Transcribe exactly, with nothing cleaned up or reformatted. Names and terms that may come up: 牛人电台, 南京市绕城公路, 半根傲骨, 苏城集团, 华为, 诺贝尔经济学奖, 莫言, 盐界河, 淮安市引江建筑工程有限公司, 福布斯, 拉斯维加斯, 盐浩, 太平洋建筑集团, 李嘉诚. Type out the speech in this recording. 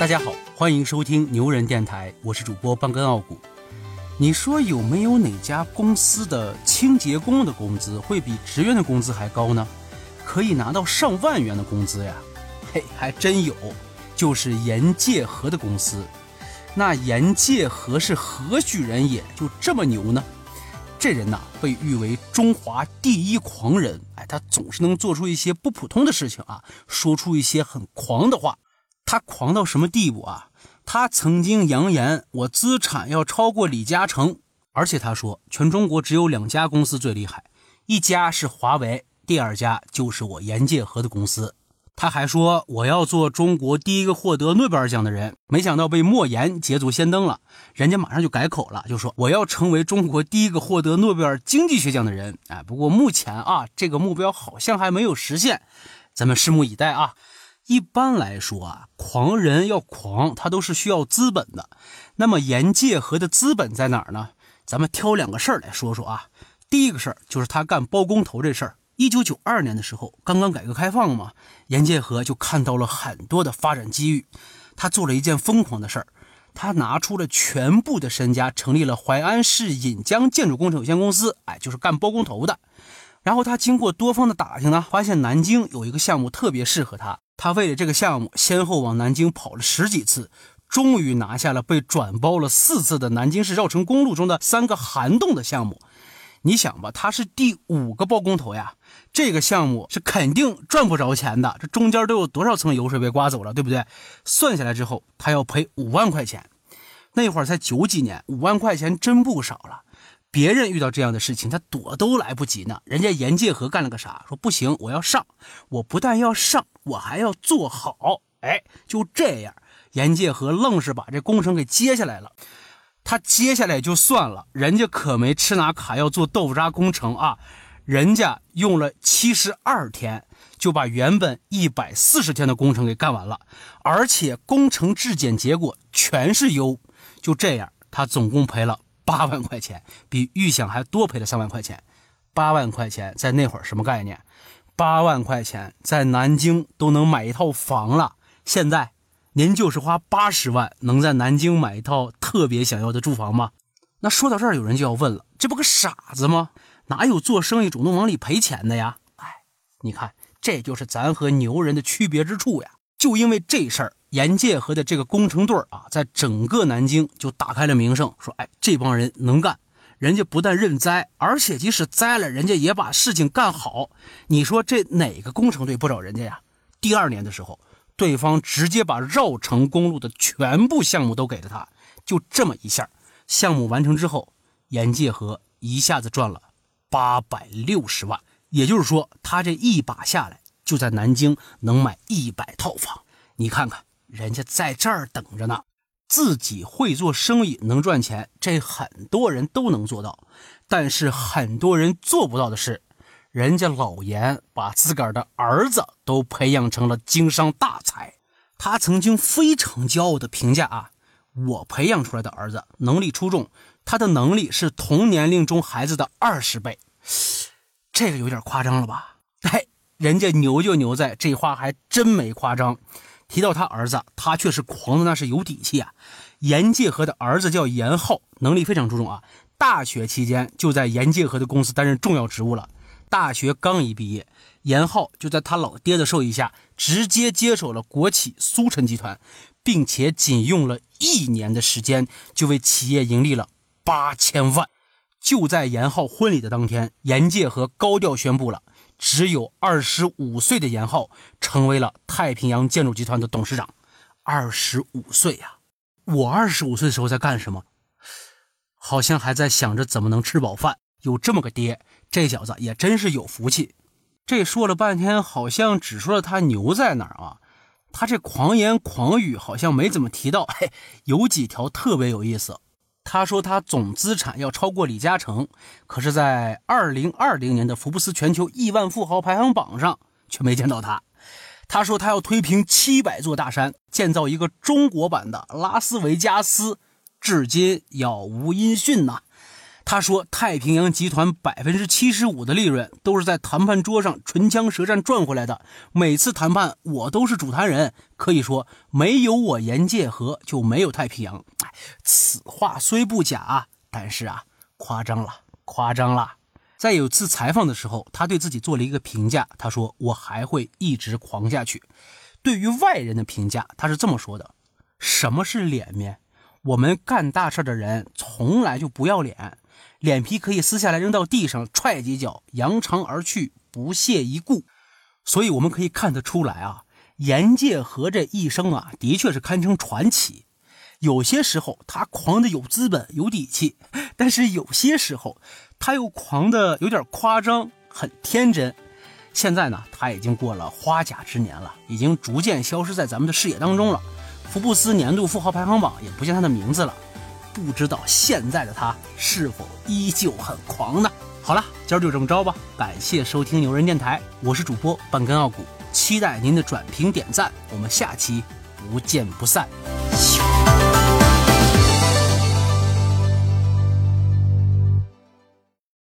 大家好，欢迎收听牛人电台，我是主播半根傲骨。你说有没有哪家公司的清洁工的工资会比职员的工资还高呢？可以拿到上万元的工资呀。嘿，还真有，就是盐界河的公司。那盐界河是何许人也，就这么牛呢？这人呐、啊，被誉为中华第一狂人。哎，他总是能做出一些不普通的事情啊，说出一些很狂的话。他狂到什么地步啊？他曾经扬言我资产要超过李嘉诚，而且他说全中国只有两家公司最厉害，一家是华为，第二家就是我盐界河的公司。他还说我要做中国第一个获得诺贝尔奖的人，没想到被莫言捷足先登了，人家马上就改口了，就说我要成为中国第一个获得诺贝尔经济学奖的人。哎，不过目前啊，这个目标好像还没有实现，咱们拭目以待啊。一般来说啊，狂人要狂，他都是需要资本的。那么盐界河的资本在哪儿呢？咱们挑两个事儿来说说啊。第一个事儿就是他干包工头这事儿。一九九二年的时候，刚刚改革开放嘛，盐界河就看到了很多的发展机遇。他做了一件疯狂的事儿，他拿出了全部的身家，成立了淮安市引江建筑工程有限公司，哎，就是干包工头的。然后他经过多方的打听呢，发现南京有一个项目特别适合他。他为了这个项目先后往南京跑了十几次，终于拿下了被转包了四次的南京市绕城公路中的三个涵洞的项目。你想吧，他是第五个包工头呀，这个项目是肯定赚不着钱的，这中间都有多少层油水被刮走了，对不对？算下来之后他要赔五万块钱，那会儿才九几年，五万块钱真不少了。别人遇到这样的事情他躲都来不及呢，人家盐界河干了个啥？说不行，我要上，我不但要上，我还要做好。哎，就这样，盐界河愣是把这工程给接下来了。他接下来就算了，人家可没吃拿卡要做豆腐渣工程啊，人家用了七十二天就把原本一百四十天的工程给干完了，而且工程质检结果全是优。就这样，他总共赔了八万块钱，比预想还多赔了三万块钱。八万块钱在那会儿什么概念？八万块钱在南京都能买一套房了。现在您就是花八十万，能在南京买一套特别想要的住房吗？那说到这儿，有人就要问了，这不个傻子吗？哪有做生意主动往里赔钱的呀？哎，你看，这就是咱和牛人的区别之处呀。就因为这事儿，盐界河的这个工程队啊，在整个南京就打开了名声，说哎，这帮人能干，人家不但认栽，而且即使栽了，人家也把事情干好。你说这哪个工程队不找人家呀？第二年的时候，对方直接把绕城公路的全部项目都给了他。就这么一下，项目完成之后，盐界河一下子赚了八百六十万，也就是说他这一把下来就在南京能买一百套房，你看看人家在这儿等着呢。自己会做生意能赚钱，这很多人都能做到，但是很多人做不到的是，人家老盐把自个儿的儿子都培养成了经商大才。他曾经非常骄傲的评价啊，我培养出来的儿子能力出众，他的能力是同年龄中孩子的二十倍，这个有点夸张了吧？哎，人家牛就牛在这话还真没夸张。提到他儿子，他却是狂的那是有底气啊。盐界河的儿子叫盐浩，能力非常出众啊，大学期间就在盐界河的公司担任重要职务了。大学刚一毕业，盐浩就在他老爹的授意下直接接手了国企苏城集团，并且仅用了一年的时间就为企业盈利了八千万。就在盐浩婚礼的当天，盐界河高调宣布了，只有二十五岁的盐浩成为了太平洋建筑集团的董事长。二十五岁呀、啊！我二十五岁的时候在干什么？好像还在想着怎么能吃饱饭。有这么个爹，这小子也真是有福气。这说了半天，好像只说了他牛在哪儿啊，他这狂言狂语好像没怎么提到。嘿，有几条特别有意思。他说他总资产要超过李嘉诚，可是在二零二零年的福布斯全球亿万富豪排行榜上却没见到他。他说他要推平七百座大山，建造一个中国版的拉斯维加斯，至今杳无音讯呐。他说太平洋集团 百分之七十五 的利润都是在谈判桌上唇枪舌战赚回来的，每次谈判我都是主谈人，可以说没有我盐界河就没有太平洋。此话虽不假，但是啊夸张了夸张了。在有次采访的时候，他对自己做了一个评价，他说我还会一直狂下去。对于外人的评价他是这么说的，什么是脸面？我们干大事的人从来就不要脸，脸皮可以撕下来扔到地上踹几脚，扬长而去，不屑一顾。所以我们可以看得出来啊，盐界河这一生啊的确是堪称传奇。有些时候他狂的有资本有底气，但是有些时候他又狂的有点夸张，很天真。现在呢他已经过了花甲之年了，已经逐渐消失在咱们的视野当中了，福布斯年度富豪排行榜也不见他的名字了，不知道现在的他是否依旧很狂呢？好了，今儿就这么着吧，感谢收听牛人电台，我是主播半根傲骨，期待您的转评点赞，我们下期不见不散。